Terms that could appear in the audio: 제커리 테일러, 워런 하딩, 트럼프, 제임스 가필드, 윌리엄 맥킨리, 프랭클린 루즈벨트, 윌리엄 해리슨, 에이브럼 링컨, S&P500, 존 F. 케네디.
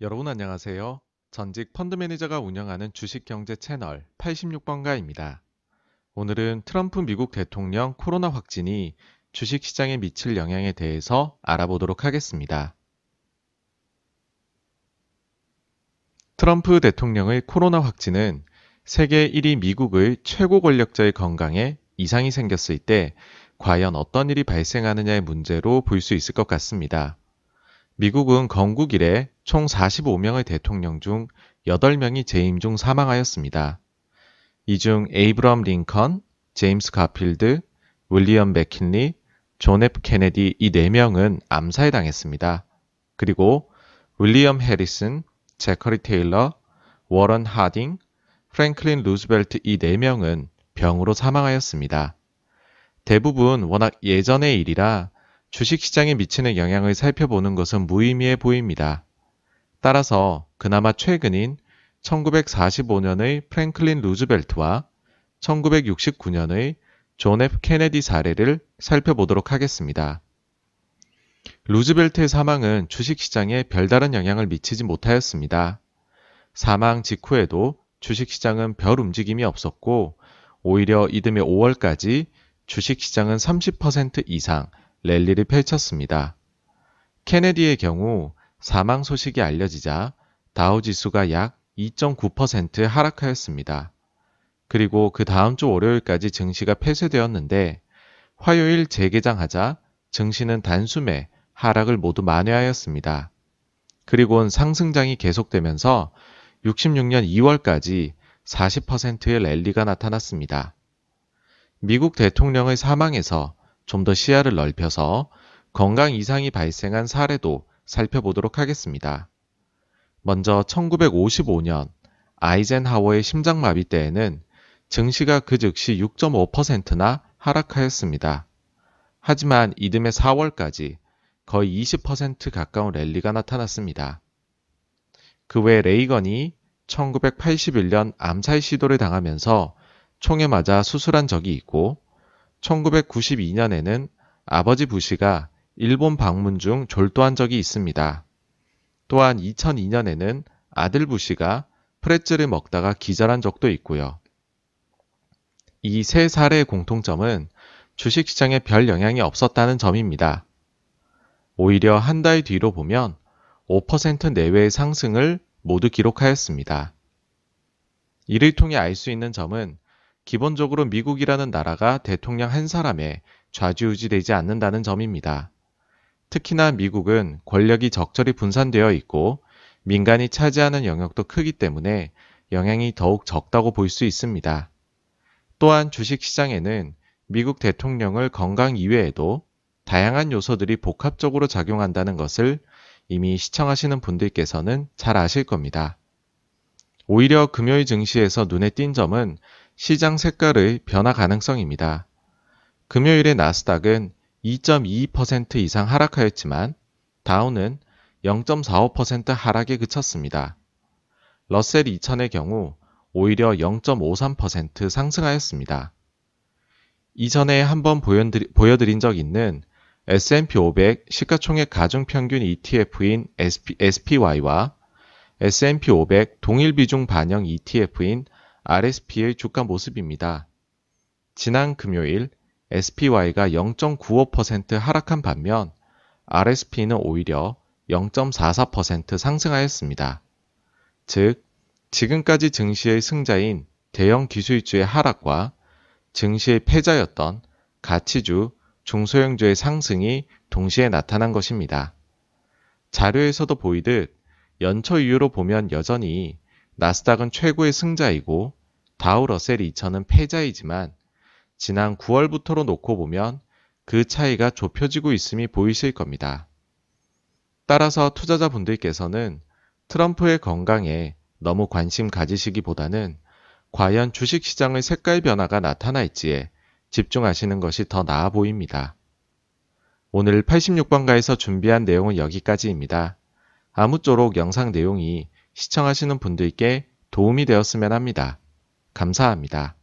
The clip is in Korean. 여러분 안녕하세요. 전직 펀드 매니저가 운영하는 주식경제 채널 86번가입니다. 오늘은 트럼프 미국 대통령 코로나 확진이 주식시장에 미칠 영향에 대해서 알아보도록 하겠습니다. 트럼프 대통령의 코로나 확진은 세계 1위 미국의 최고 권력자의 건강에 이상이 생겼을 때 과연 어떤 일이 발생하느냐의 문제로 볼 수 있을 것 같습니다. 미국은 건국 이래 총 45명의 대통령 중 8명이 재임 중 사망하였습니다. 이 중 에이브럼 링컨, 제임스 가필드, 윌리엄 맥킨리, 존 F. 케네디 이 4명은 암살에 당했습니다. 그리고 윌리엄 해리슨, 제커리 테일러, 워런 하딩, 프랭클린 루즈벨트 이 4명은 병으로 사망하였습니다. 대부분 워낙 예전의 일이라 주식시장에 미치는 영향을 살펴보는 것은 무의미해 보입니다. 따라서 그나마 최근인 1945년의 프랭클린 루즈벨트와 1969년의 존 F. 케네디 사례를 살펴보도록 하겠습니다. 루즈벨트의 사망은 주식시장에 별다른 영향을 미치지 못하였습니다. 사망 직후에도 주식시장은 별 움직임이 없었고 오히려 이듬해 5월까지 주식시장은 30% 이상 랠리를 펼쳤습니다. 케네디의 경우 사망 소식이 알려지자 다우지수가 약 2.9% 하락하였습니다. 그리고 그 다음 주 월요일까지 증시가 폐쇄되었는데 화요일 재개장하자 증시는 단숨에 하락을 모두 만회하였습니다. 그리고는 상승장이 계속되면서 66년 2월까지 40%의 랠리가 나타났습니다. 미국 대통령의 사망에서 좀 더 시야를 넓혀서 건강 이상이 발생한 사례도 살펴보도록 하겠습니다. 먼저 1955년 아이젠하워의 심장마비 때에는 증시가 그 즉시 6.5%나 하락하였습니다. 하지만 이듬해 4월까지 거의 20% 가까운 랠리가 나타났습니다. 그 외 레이건이 1981년 암살 시도를 당하면서 총에 맞아 수술한 적이 있고 1992년에는 아버지 부시가 일본 방문 중 졸도한 적이 있습니다. 또한 2002년에는 아들 부시가 프레첼을 먹다가 기절한 적도 있고요. 이 세 사례의 공통점은 주식시장에 별 영향이 없었다는 점입니다. 오히려 한 달 뒤로 보면 5% 내외의 상승을 모두 기록하였습니다. 이를 통해 알 수 있는 점은 기본적으로 미국이라는 나라가 대통령 한 사람에 좌지우지되지 않는다는 점입니다. 특히나 미국은 권력이 적절히 분산되어 있고 민간이 차지하는 영역도 크기 때문에 영향이 더욱 적다고 볼 수 있습니다. 또한 주식시장에는 미국 대통령을 건강 이외에도 다양한 요소들이 복합적으로 작용한다는 것을 이미 시청하시는 분들께서는 잘 아실 겁니다. 오히려 금요일 증시에서 눈에 띈 점은 시장 색깔의 변화 가능성입니다. 금요일에 나스닥은 2.22% 이상 하락하였지만 다우는 0.45% 하락에 그쳤습니다. 러셀 2000의 경우 오히려 0.53% 상승하였습니다. 이전에 한번 보여드린 적 있는 S&P500 시가총액 가중평균 ETF인 SPY와 S&P500 동일 비중 반영 ETF인 RSP의 주가 모습입니다. 지난 금요일 SPY가 0.95% 하락한 반면 RSP는 오히려 0.44% 상승하였습니다. 즉, 지금까지 증시의 승자인 대형 기술주의 하락과 증시의 패자였던 가치주, 중소형주의 상승이 동시에 나타난 것입니다. 자료에서도 보이듯 연초 이후로 보면 여전히 나스닥은 최고의 승자이고 다우 러셀 2000은 패자이지만 지난 9월부터로 놓고 보면 그 차이가 좁혀지고 있음이 보이실 겁니다. 따라서 투자자분들께서는 트럼프의 건강에 너무 관심 가지시기보다는 과연 주식시장의 색깔 변화가 나타날지에 집중하시는 것이 더 나아 보입니다. 오늘 86번가에서 준비한 내용은 여기까지입니다. 아무쪼록 영상 내용이 시청하시는 분들께 도움이 되었으면 합니다. 감사합니다.